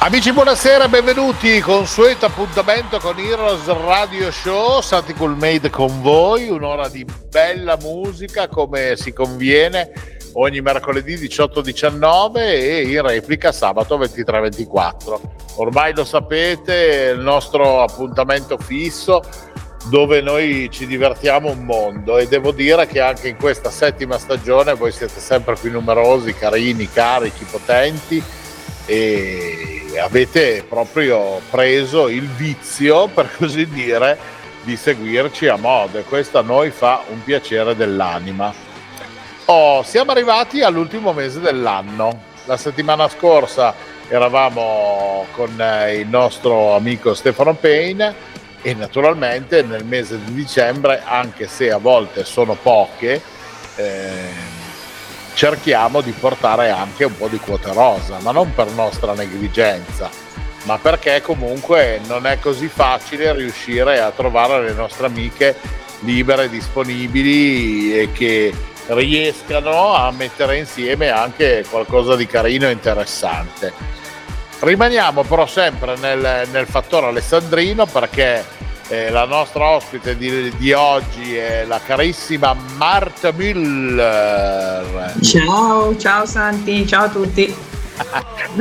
Amici, buonasera, benvenuti, consueto appuntamento con Heroes Radio Show, Santi Cool-Made con voi, un'ora di bella musica come si conviene ogni mercoledì 18-19 e in replica sabato 23-24. Ormai lo sapete, è il nostro appuntamento fisso dove noi ci divertiamo un mondo e devo dire che anche in questa settima stagione voi siete sempre più numerosi, carini, carichi, potenti e avete proprio preso il vizio, per così dire, di seguirci a modo e questo a noi fa un piacere dell'anima. Siamo arrivati all'ultimo mese dell'anno. La settimana scorsa eravamo con il nostro amico Stefano Payne e naturalmente nel mese di dicembre, anche se a volte sono poche, cerchiamo di portare anche un po' di quota rosa, ma non per nostra negligenza, ma perché comunque non è così facile riuscire a trovare le nostre amiche libere, disponibili e che riescano a mettere insieme anche qualcosa di carino e interessante. Rimaniamo però sempre nel fattore alessandrino perché la nostra ospite di oggi è la carissima Martha Miller. Ciao Santi, ciao a tutti.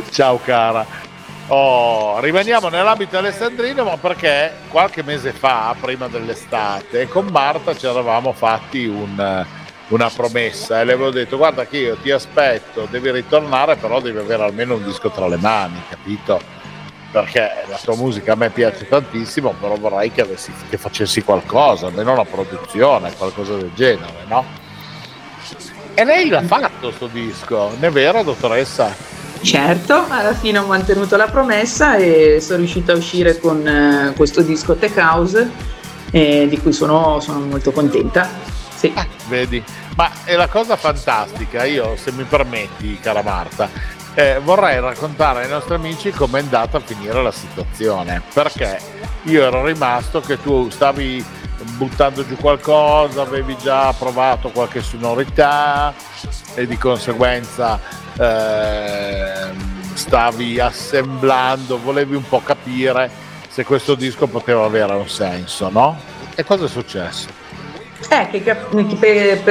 Ciao cara. Rimaniamo nell'ambito alessandrino, ma perché qualche mese fa, prima dell'estate, con Martha ci eravamo fatti una promessa e le avevo detto: guarda che io ti aspetto, devi ritornare, però devi avere almeno un disco tra le mani, capito? Perché la tua musica a me piace tantissimo, però vorrei che facessi qualcosa, almeno una produzione, qualcosa del genere, no? E lei l'ha fatto sto disco, non è vero, dottoressa? Certo, alla fine ho mantenuto la promessa e sono riuscita a uscire con questo disco Tech House, di cui sono molto contenta. Sì. Vedi, ma è la cosa fantastica, io, se mi permetti, cara Martha, vorrei raccontare ai nostri amici com'è andata a finire la situazione, perché io ero rimasto che tu stavi buttando giù qualcosa, avevi già provato qualche sonorità e di conseguenza stavi assemblando, volevi un po' capire se questo disco poteva avere un senso, no? E cosa è successo?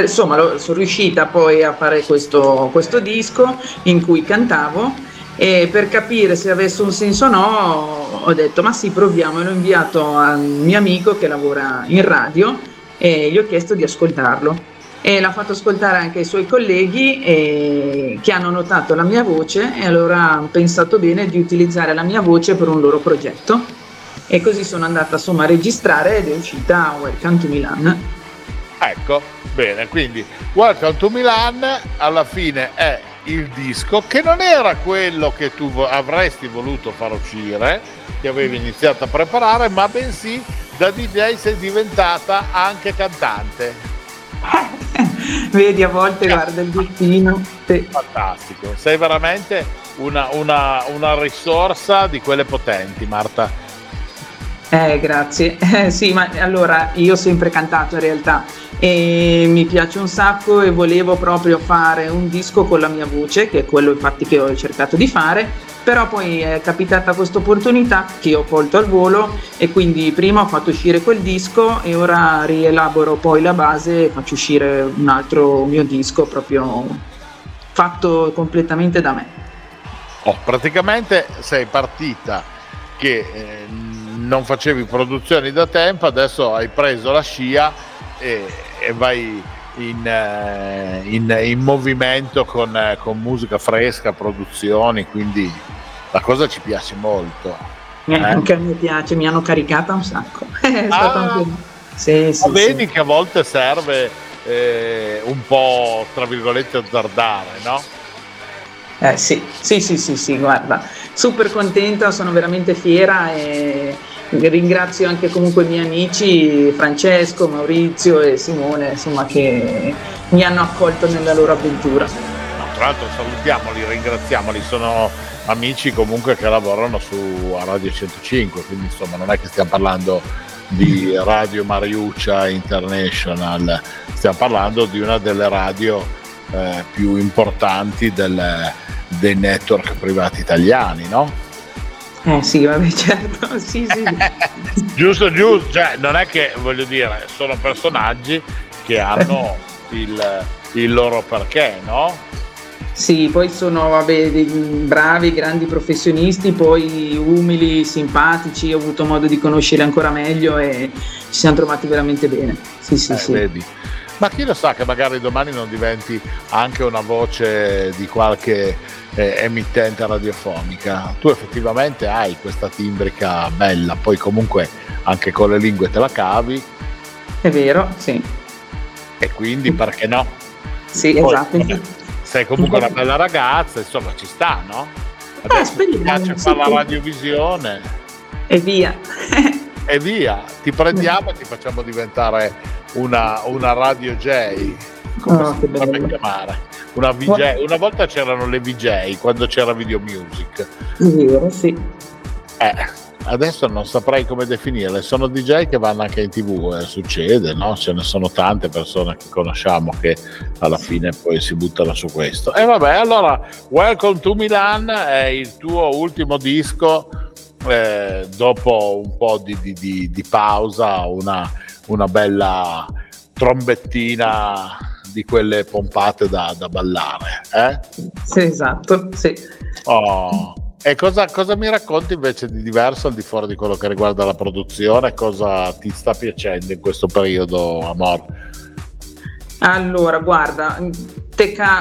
Insomma, sono riuscita poi a fare questo disco in cui cantavo e per capire se avesse un senso o no ho detto ma sì, proviamo, e l'ho inviato al mio amico che lavora in radio e gli ho chiesto di ascoltarlo e l'ha fatto ascoltare anche ai suoi colleghi che hanno notato la mia voce e allora hanno pensato bene di utilizzare la mia voce per un loro progetto e così sono andata insomma a registrare ed è uscita Welcome to Milan. Ecco, bene, quindi Welcome to Milan alla fine è il disco che non era quello che tu avresti voluto far uscire, che avevi iniziato a preparare, ma bensì da DJ sei diventata anche cantante. Vedi, a volte guarda il bottino. Fantastico, sei veramente una risorsa di quelle potenti, Martha. Grazie. Sì, ma allora io ho sempre cantato in realtà e mi piace un sacco e volevo proprio fare un disco con la mia voce, che è quello infatti che ho cercato di fare, però poi è capitata questa opportunità che ho colto al volo e quindi prima ho fatto uscire quel disco e ora rielaboro poi la base e faccio uscire un altro mio disco proprio fatto completamente da me. Praticamente sei partita che non facevi produzioni da tempo, adesso hai preso la scia e vai in movimento con musica fresca, produzioni, quindi la cosa ci piace molto. Anche a me piace, mi hanno caricata un sacco. È stato anche... sì, vedi sì. Che a volte serve un po' tra virgolette azzardare, no? Sì, guarda. super contenta, sono veramente fiera e ringrazio anche comunque i miei amici Francesco, Maurizio e Simone, insomma, che mi hanno accolto nella loro avventura. No, tra l'altro salutiamoli, ringraziamoli, sono amici comunque che lavorano su Radio 105, quindi insomma non è che stiamo parlando di Radio Mariuccia International, stiamo parlando di una delle radio più importanti dei network privati italiani, no? Sì, vabbè, certo, sì. giusto, cioè non è che, voglio dire, sono personaggi che hanno il loro perché, no? Sì, poi sono, vabbè, dei bravi, grandi professionisti, poi umili, simpatici, ho avuto modo di conoscere ancora meglio e ci siamo trovati veramente bene. Sì. Vedi. Ma chi lo sa che magari domani non diventi anche una voce di qualche emittente radiofonica? Tu effettivamente hai questa timbrica bella, poi comunque anche con le lingue te la cavi. È vero, sì. E quindi perché no? Sì, poi, esatto. Sei comunque una bella ragazza, insomma ci sta, no? Adesso speriamo, ti piace fare la radiovisione. E via. E via, ti prendiamo e ti facciamo diventare una radio J, come si potrebbe chiamare, una VJ. Una volta c'erano le VJ quando c'era Video Music. Vero, sì. Adesso non saprei come definirle, sono DJ che vanno anche in TV, succede, no? Ce ne sono tante persone che conosciamo che alla fine poi si buttano su questo. E vabbè, allora Welcome to Milan è il tuo ultimo disco, dopo un po' di pausa, una bella trombettina di quelle pompate da ballare, Sì, esatto, sì. Oh. E cosa mi racconti invece di diverso al di fuori di quello che riguarda la produzione? Cosa ti sta piacendo in questo periodo, amor? Allora, guarda,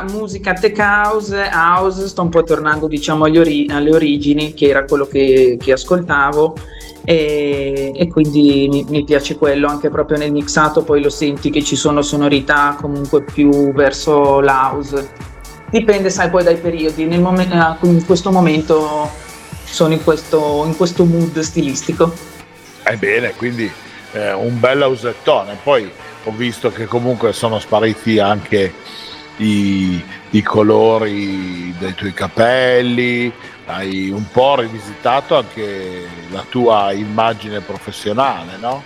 musica tech house, sto un po' tornando, diciamo, alle origini, che era quello che ascoltavo, e quindi mi piace quello, anche proprio nel mixato, poi lo senti che ci sono sonorità comunque più verso l'house. Dipende, sai, poi dai periodi. In questo momento sono in questo mood stilistico. Bene, quindi un bel ausettone. Poi ho visto che comunque sono spariti anche i colori dei tuoi capelli, hai un po' rivisitato anche la tua immagine professionale, no?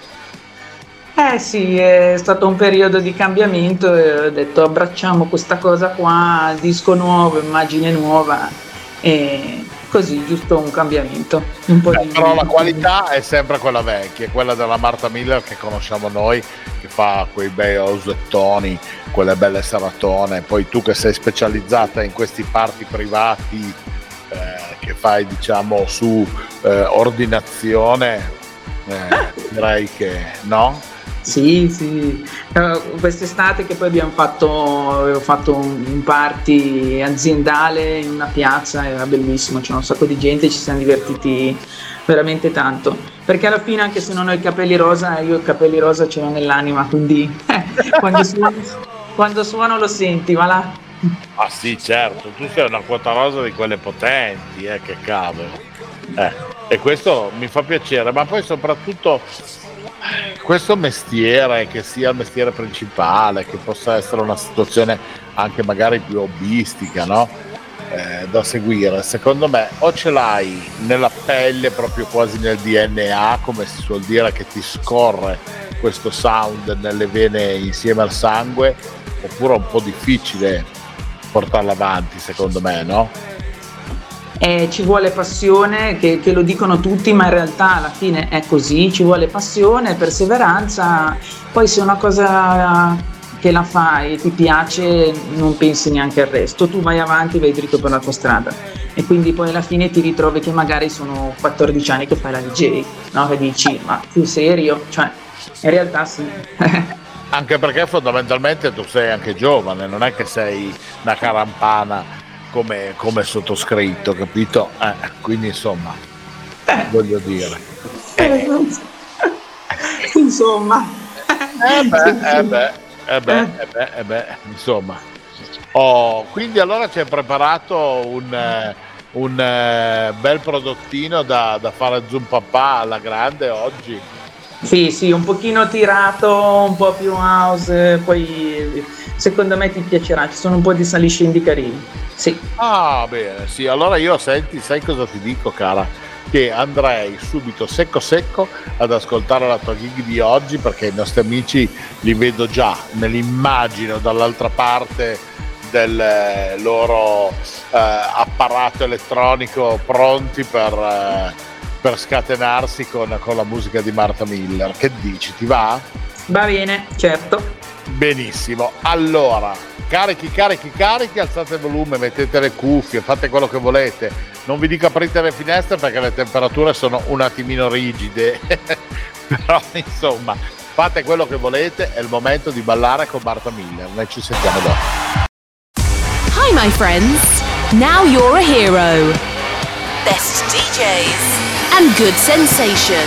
Sì, è stato un periodo di cambiamento e ho detto abbracciamo questa cosa qua, disco nuovo, immagine nuova, e così, giusto un cambiamento. Però la qualità è sempre quella vecchia, quella della Martha Miller che conosciamo noi, che fa quei bei osettoni, quelle belle saratone, poi tu che sei specializzata in questi party privati che fai, diciamo, su ordinazione, direi che no? Sì, quest'estate che poi avevo fatto un party aziendale in una piazza, era bellissimo, c'era un sacco di gente, ci siamo divertiti veramente tanto, perché alla fine anche se non ho i capelli rosa, io i capelli rosa ce l'ho nell'anima, quindi quando suono lo senti, va là. Ah sì, certo, tu sei una quota rosa di quelle potenti, che cavolo. E questo mi fa piacere, ma poi soprattutto questo mestiere, che sia il mestiere principale, che possa essere una situazione anche magari più hobbistica, no? Da seguire, secondo me o ce l'hai nella pelle, proprio quasi nel DNA, come si suol dire, che ti scorre questo sound nelle vene insieme al sangue, oppure è un po' difficile portarla avanti, secondo me, no? Ci vuole passione, che lo dicono tutti, ma in realtà alla fine è così, ci vuole passione, perseveranza, poi se è una cosa che la fai e ti piace non pensi neanche al resto, tu vai avanti, vai dritto per la tua strada, e quindi poi alla fine ti ritrovi che magari sono 14 anni che fai la DJ, no? Che dici, ma più serio? Cioè, in realtà sì. Anche perché fondamentalmente tu sei anche giovane, non è che sei una carampana come sottoscritto, capito? Quindi insomma, voglio dire. Insomma. Insomma. Quindi allora ci hai preparato un bel prodottino da fare zoom papà alla grande oggi. Sì, sì, un pochino tirato, un po' più house, poi secondo me ti piacerà, ci sono un po' di saliscendi carini. Sì. Ah, bene, sì, allora io senti, sai cosa ti dico, cara? Che andrei subito secco secco ad ascoltare la tua gig di oggi, perché i nostri amici li vedo già, me li immagino dall'altra parte del loro apparato elettronico pronti per scatenarsi con la musica di Martha Miller. Che dici, ti va? Va bene, certo. Benissimo, allora carichi, alzate il volume, mettete le cuffie, fate quello che volete, non vi dico aprite le finestre perché le temperature sono un attimino rigide però insomma fate quello che volete, è il momento di ballare con Martha Miller. Noi ci sentiamo dopo. Hi my friends, now you're a hero. Best DJs and good sensation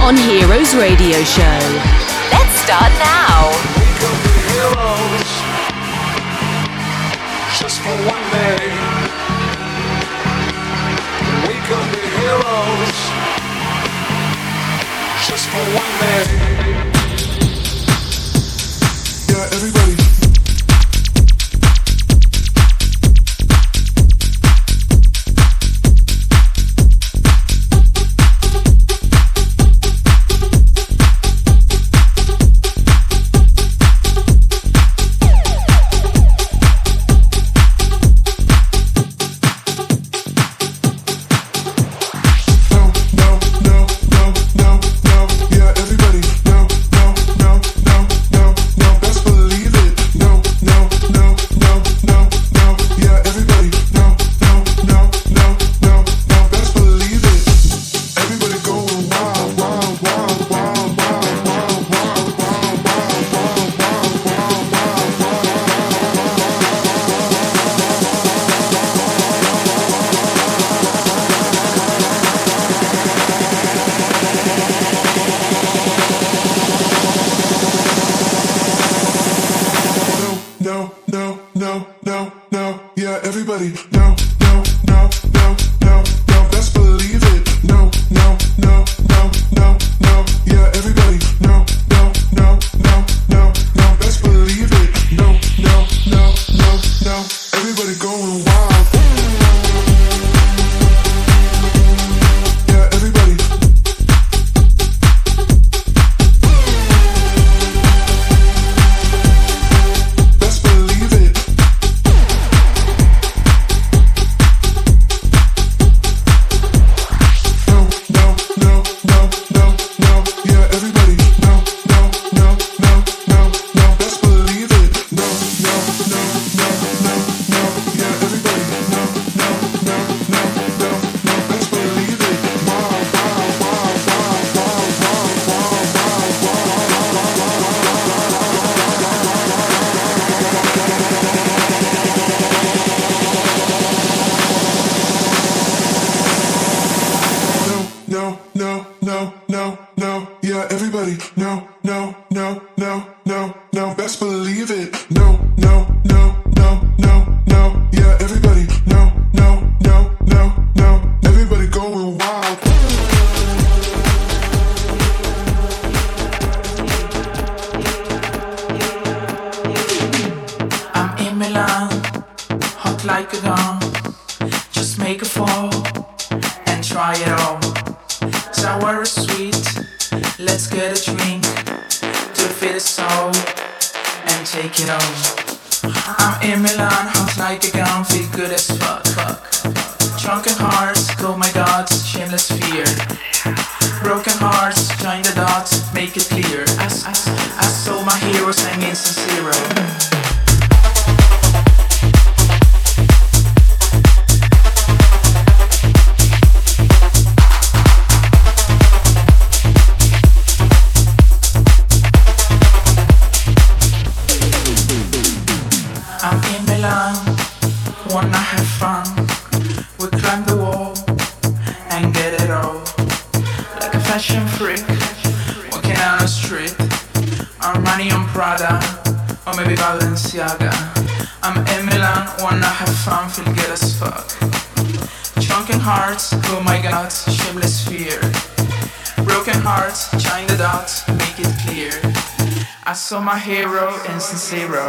on Heroes Radio Show. Let's start now. We could be heroes just for one day. We could be heroes just for one day. Yeah, everybody. Or maybe Balenciaga. I'm in Milan, wanna have fun, feel good as fuck. Drunken hearts, oh my god, shameless fear. Broken hearts, shine the dots, make it clear. I saw my hero in Sincero.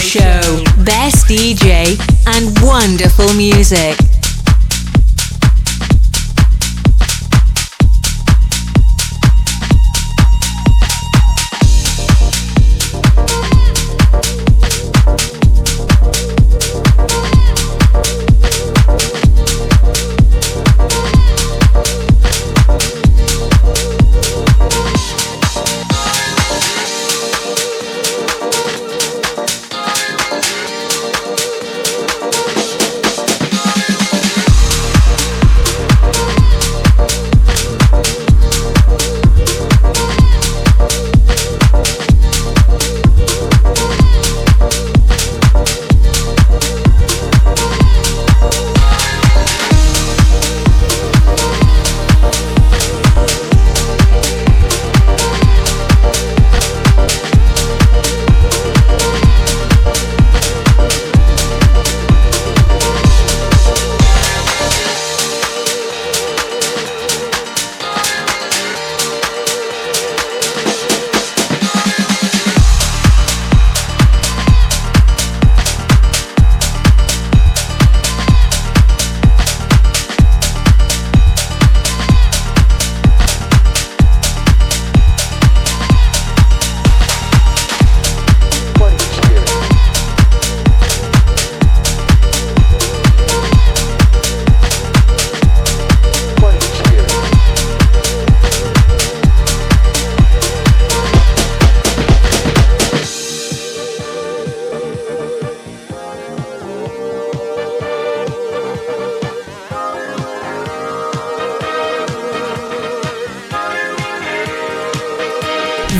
Show. Best DJ and wonderful music.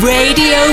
Radio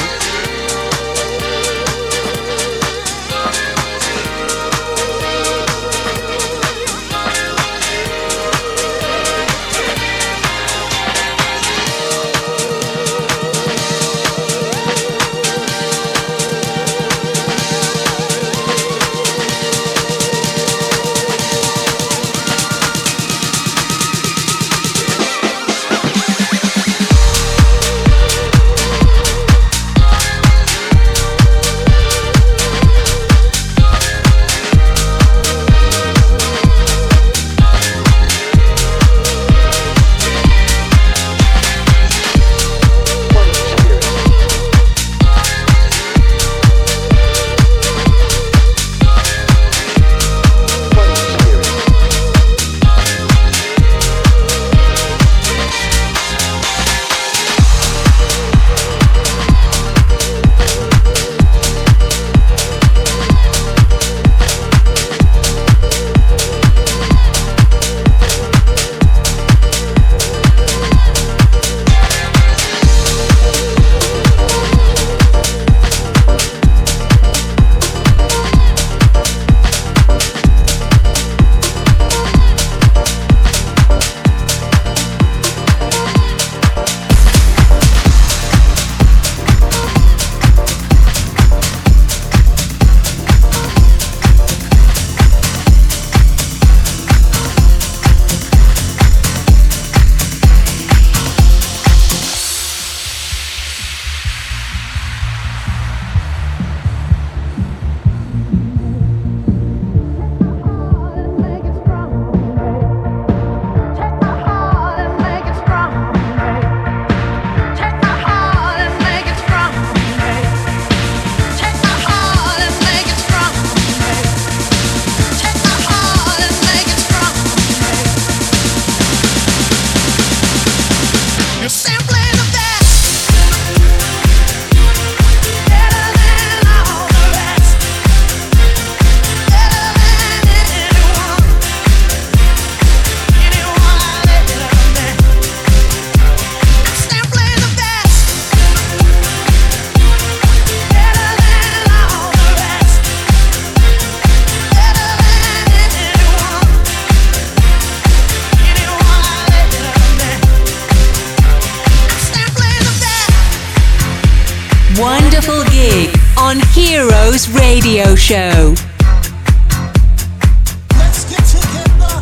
Show. Let's get together,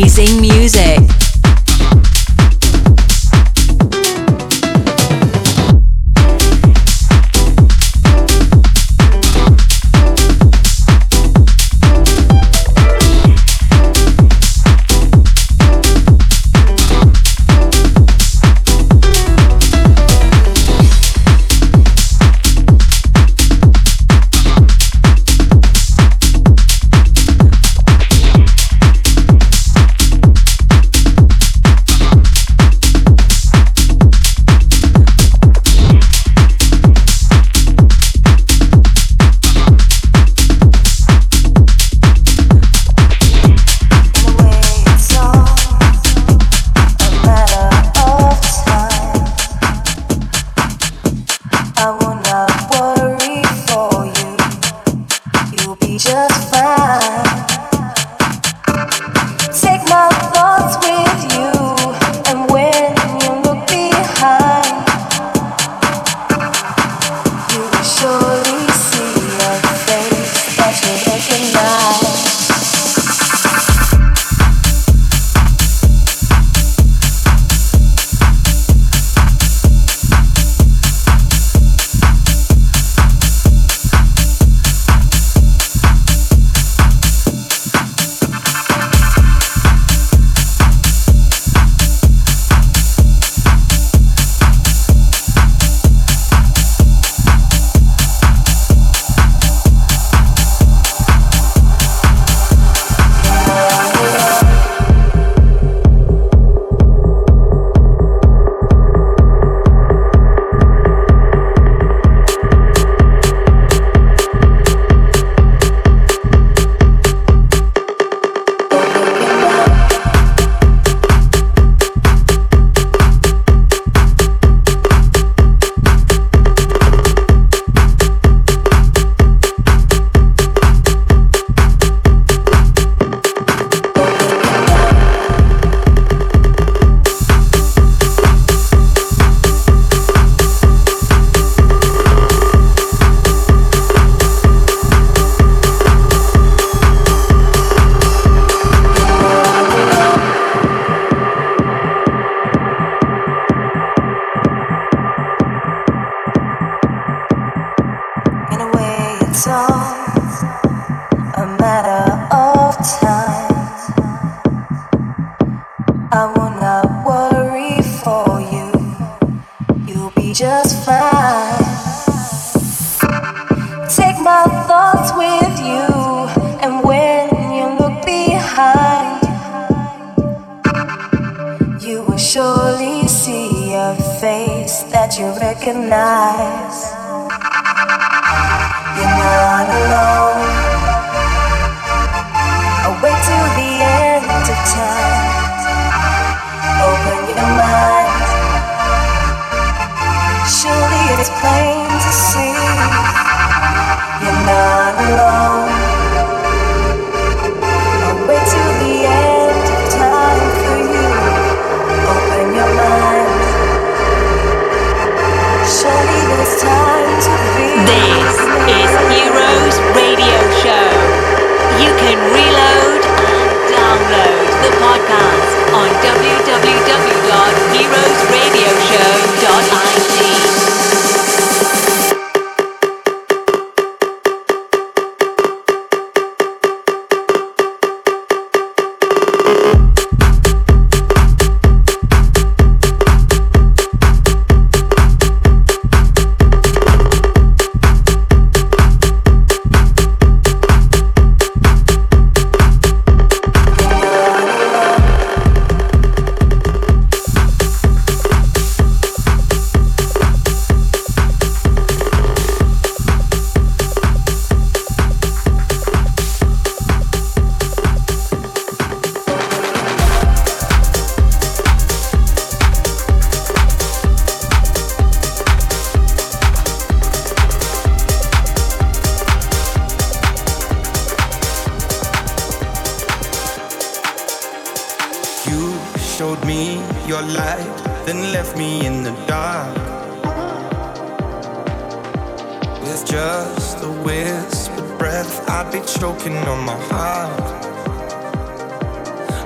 amazing music.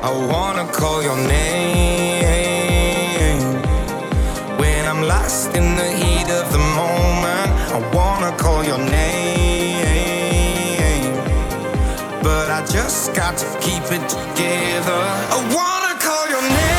I wanna call your name. When I'm lost in the heat of the moment, I wanna call your name. But I just got to keep it together. I wanna call your name.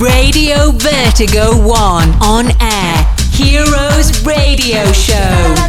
Radio Vertigo One on air. Heroes Radio Show.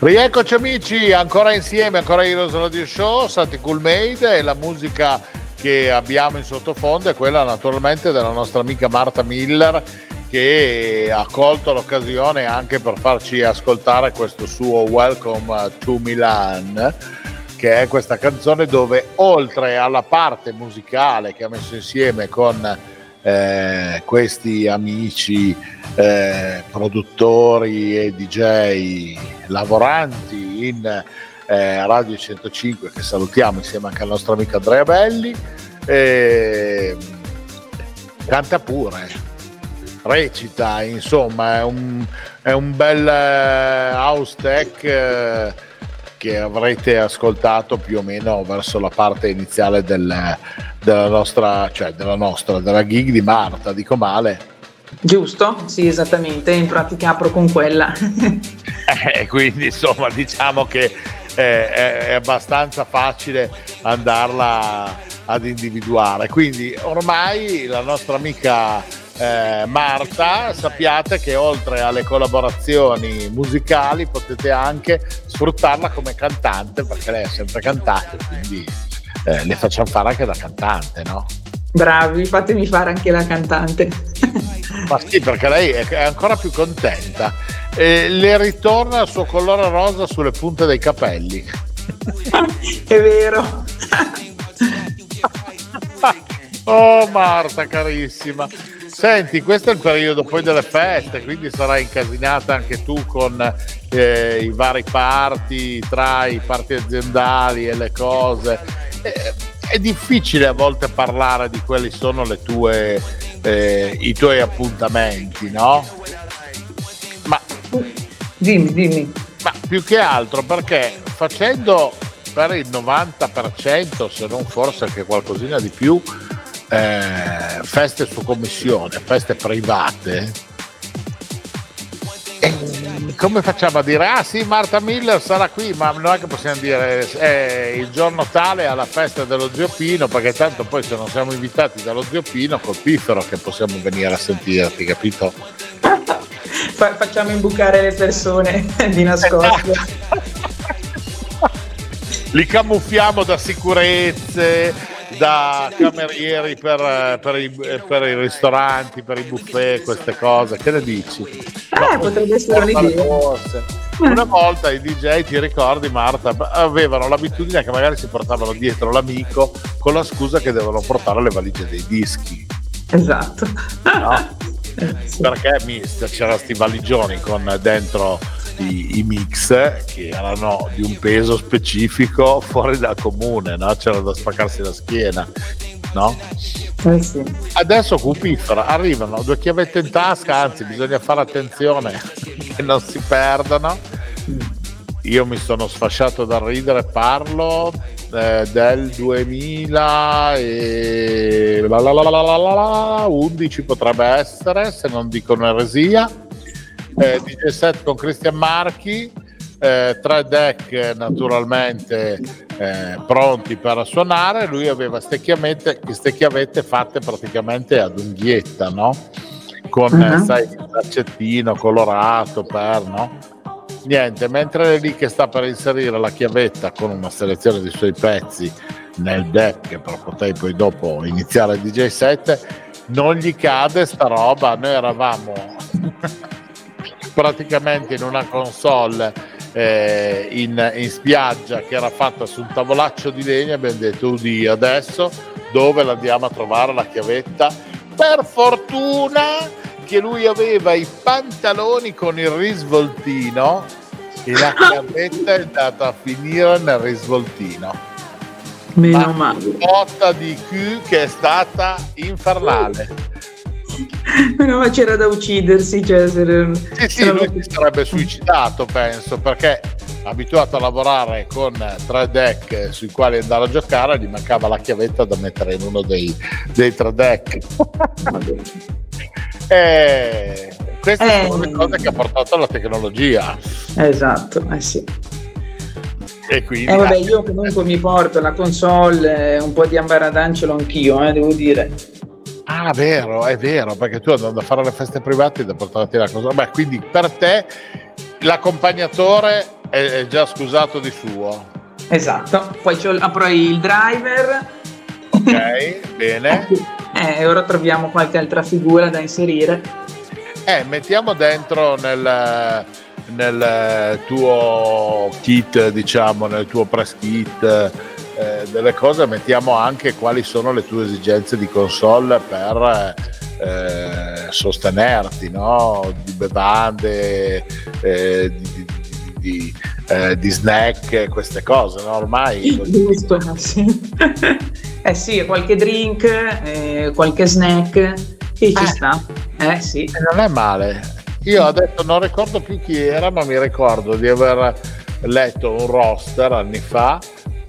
Rieccoci amici, ancora insieme, ancora Heroes Radio Show, stati Cool-Made e la musica che abbiamo in sottofondo è quella naturalmente della nostra amica Martha Miller, che ha colto l'occasione anche per farci ascoltare questo suo Welcome to Milan, che è questa canzone dove, oltre alla parte musicale che ha messo insieme con questi amici produttori e DJ lavoranti in Radio 105, che salutiamo insieme anche al nostro amico Andrea Belli. Canta pure, recita, insomma è un bel house tech che avrete ascoltato più o meno verso la parte iniziale della gig di Marta, dico male. Giusto, sì, esattamente, in pratica apro con quella. Quindi insomma diciamo che è abbastanza facile andarla ad individuare, quindi ormai la nostra amica Marta, sappiate che oltre alle collaborazioni musicali potete anche sfruttarla come cantante, perché lei ha sempre cantato, quindi le facciamo fare anche da cantante, no? Bravi, fatemi fare anche la cantante. Ma sì, perché lei è ancora più contenta, le ritorna il suo colore rosa sulle punte dei capelli. È vero. Oh Marta carissima, senti, questo è il periodo poi delle feste, quindi sarai incasinata anche tu con i vari party, tra i party aziendali e le cose. È difficile a volte parlare di quelli sono le tue i tuoi appuntamenti, no? Ma dimmi. Ma più che altro perché facendo per il 90%, se non forse anche qualcosina di più, feste su commissione, feste private, come facciamo a dire ah sì, Martha Miller sarà qui, ma non è che possiamo dire il giorno tale alla festa dello zio Pino, perché tanto poi se non siamo invitati dallo zio Pino col piffero che possiamo venire a sentirti, capito? Facciamo imbucare le persone di nascosto. Li camuffiamo da sicurezze, da camerieri per i ristoranti, per i buffet, queste cose, che ne dici? No, potrebbe essere un'idea. Una volta i DJ, ti ricordi Marta, avevano l'abitudine che magari si portavano dietro l'amico con la scusa che devono portare le valigie dei dischi. Esatto. No? Sì. Perché c'erano sti valigioni con dentro i mix che erano di un peso specifico fuori dal comune, no? C'era da spaccarsi la schiena, no? Sì. Adesso con piffera arrivano due chiavette in tasca, anzi bisogna fare attenzione che non si perdano. Io mi sono sfasciato dal ridere, parlo del 2011 potrebbe essere, se non dico un'eresia. DJ set con Christian Marchi, tre deck naturalmente pronti per suonare. Lui aveva ste chiavette fatte praticamente ad unghietta, no? Con sai, il saccettino colorato per, no? Niente, mentre è lì che sta per inserire la chiavetta con una selezione dei suoi pezzi nel deck per poter poi dopo iniziare il DJ set, non gli cade sta roba. Noi eravamo praticamente in una console in spiaggia che era fatta su un tavolaccio di legno, abbiamo detto udì, adesso dove la andiamo a trovare la chiavetta? Per fortuna che lui aveva i pantaloni con il risvoltino e la chiavetta è andata a finire nel risvoltino. Meno male. Una botta di Q che è stata infernale. Ma c'era da uccidersi, cioè sì, lui si sarebbe suicidato, penso, perché abituato a lavorare con tre deck sui quali andare a giocare, gli mancava la chiavetta da mettere in uno dei tre deck. E questa è una delle cose che ha portato alla tecnologia. Esatto, sì. E quindi vabbè, io comunque mi porto la console, un po' di ambaradancelo anch'io, devo dire. Ah, vero, è vero, perché tu andando a fare le feste private da portarti la cosa. Beh, quindi per te l'accompagnatore è già scusato di suo. Esatto, poi apro il driver. Ok, bene. Ora troviamo qualche altra figura da inserire. Mettiamo dentro nel tuo kit, diciamo, nel tuo press kit, delle cose, mettiamo anche quali sono le tue esigenze di console per sostenerti, no? Di bevande, di di snack, queste cose, no? Ormai giusto, sì. Eh sì, qualche drink, qualche snack e ci sta. Sì. Non è male. Io adesso non ricordo più chi era, ma mi ricordo di aver letto un roster anni fa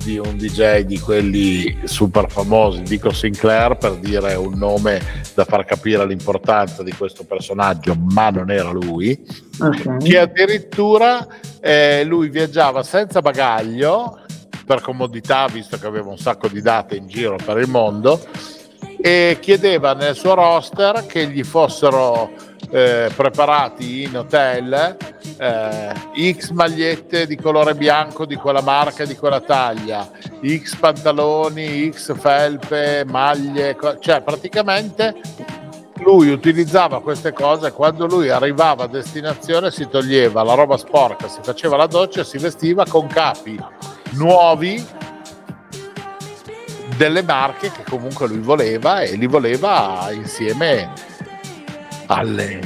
di un DJ di quelli super famosi, dico Sinclair per dire un nome da far capire l'importanza di questo personaggio, ma non era lui, okay. Che addirittura lui viaggiava senza bagaglio per comodità, visto che aveva un sacco di date in giro per il mondo, e chiedeva nel suo roster che gli fossero preparati in hotel X magliette di colore bianco di quella marca, di quella taglia, X pantaloni, X felpe, maglie, cioè praticamente lui utilizzava queste cose. Quando lui arrivava a destinazione si toglieva la roba sporca, si faceva la doccia e si vestiva con capi nuovi delle marche che comunque lui voleva, e li voleva insieme alle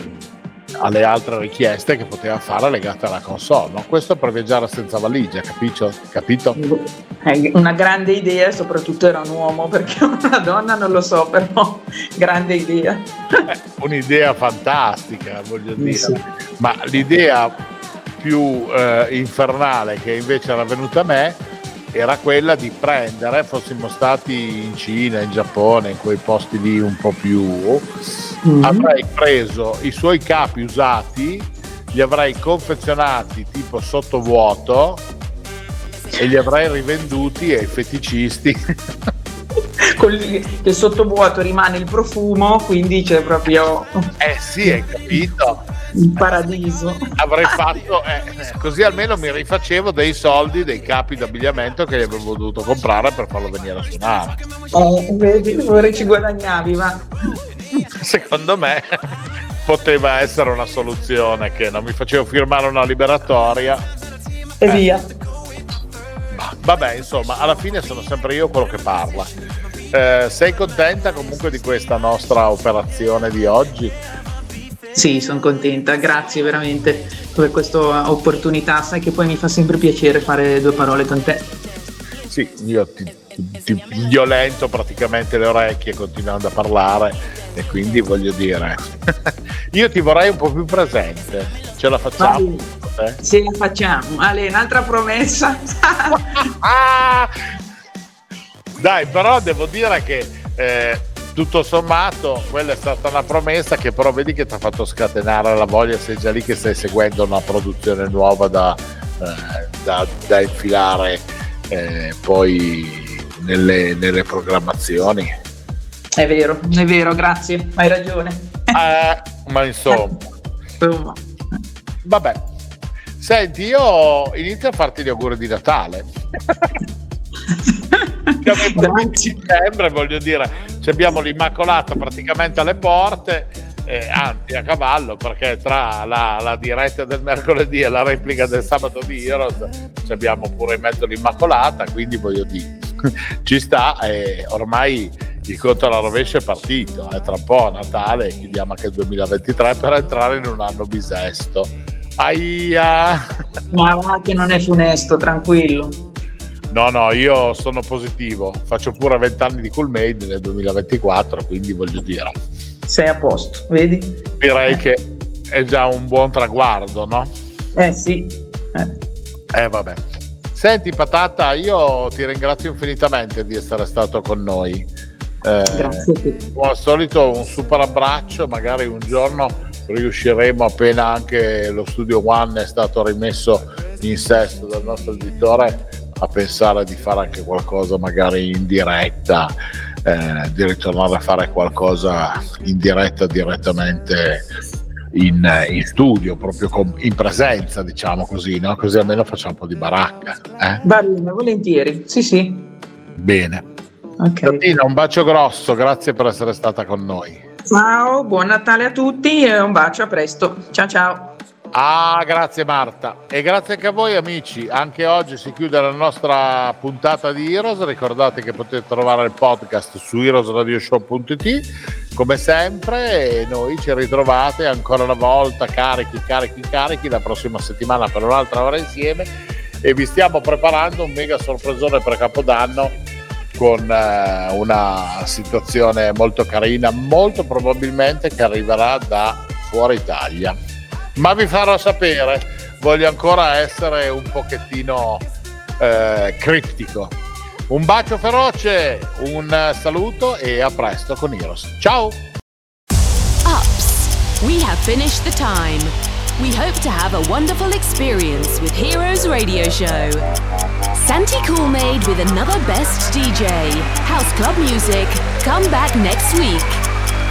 altre richieste che poteva fare legate alla console, no? Questo per viaggiare senza valigia, capito? È una grande idea, soprattutto era un uomo, perché una donna non lo so, però grande idea. Un'idea fantastica, voglio dire, sì. Ma l'idea più infernale che invece era venuta a me era quella di prendere, fossimo stati in Cina, in Giappone, in quei posti lì un po' più, avrei preso i suoi capi usati, li avrei confezionati tipo sottovuoto e li avrei rivenduti ai feticisti. Che sottovuoto rimane il profumo, quindi c'è proprio... sì, hai capito? Il paradiso. Avrei fatto, così almeno mi rifacevo dei soldi, dei capi d'abbigliamento che gli avevo dovuto comprare per farlo venire a suonare. Vedi, ci guadagnavi, ma... Secondo me poteva essere una soluzione, che non mi facevo firmare una liberatoria. E via. Vabbè, insomma, alla fine sono sempre io quello che parla. Sei contenta comunque di questa nostra operazione di oggi? Sì, sono contenta, grazie veramente per questa opportunità, sai che poi mi fa sempre piacere fare due parole con te. Sì, io ti violento praticamente le orecchie continuando a parlare, e quindi voglio dire, io ti vorrei un po' più presente, ce la facciamo? Vale. Se la facciamo, Ale, un'altra promessa. Dai, però devo dire che tutto sommato quella è stata una promessa che però vedi che ti ha fatto scatenare la voglia, sei già lì che stai seguendo una produzione nuova da infilare poi nelle programmazioni. È vero, grazie, hai ragione. Ma insomma. Vabbè, senti, io inizio a farti gli auguri di Natale. Siamo in settembre, voglio dire, ci abbiamo l'Immacolata praticamente alle porte, anzi a cavallo, perché tra la diretta del mercoledì e la replica del sabato di Heroes ci abbiamo pure in mezzo l'Immacolata, quindi voglio dire, ci sta, e ormai il conto alla rovescia è partito, tra un po' a Natale chiudiamo anche il 2023 per entrare in un anno bisesto. Ahia! Ma va che non è funesto, tranquillo. No, io sono positivo, faccio pure 20 anni di Cool-Made nel 2024, quindi voglio dire... Sei a posto, vedi? Direi che è già un buon traguardo, no? Sì. Vabbè. Senti Patata, io ti ringrazio infinitamente di essere stato con noi. Grazie a te. Come al solito un super abbraccio, magari un giorno riusciremo, appena anche lo Studio One è stato rimesso in sesto dal nostro editore, a pensare di fare anche qualcosa magari in diretta, di ritornare a fare qualcosa in diretta direttamente in studio, proprio in presenza, diciamo così, no? Così almeno facciamo un po' di baracca. Va bene, volentieri, sì. Bene. Okay. Martina, un bacio grosso, grazie per essere stata con noi. Ciao, buon Natale a tutti e un bacio, a presto. Ciao. Ah, grazie Marta, e grazie anche a voi amici. Anche oggi si chiude la nostra puntata di Heroes. Ricordate che potete trovare il podcast su heroesradioshow.it come sempre, e noi ci ritrovate ancora una volta carichi la prossima settimana per un'altra ora insieme. e vi stiamo preparando un mega sorpresone per Capodanno con una situazione molto carina, molto probabilmente che arriverà da fuori Italia, ma vi farò sapere. Voglio ancora essere un pochettino criptico. Un bacio feroce, un saluto e a presto con Heroes. Ciao! Ups, we have finished the time. We hope to have a wonderful experience with Heroes Radio Show. Santi Cool-Made with another best DJ. House club music. Come back next week.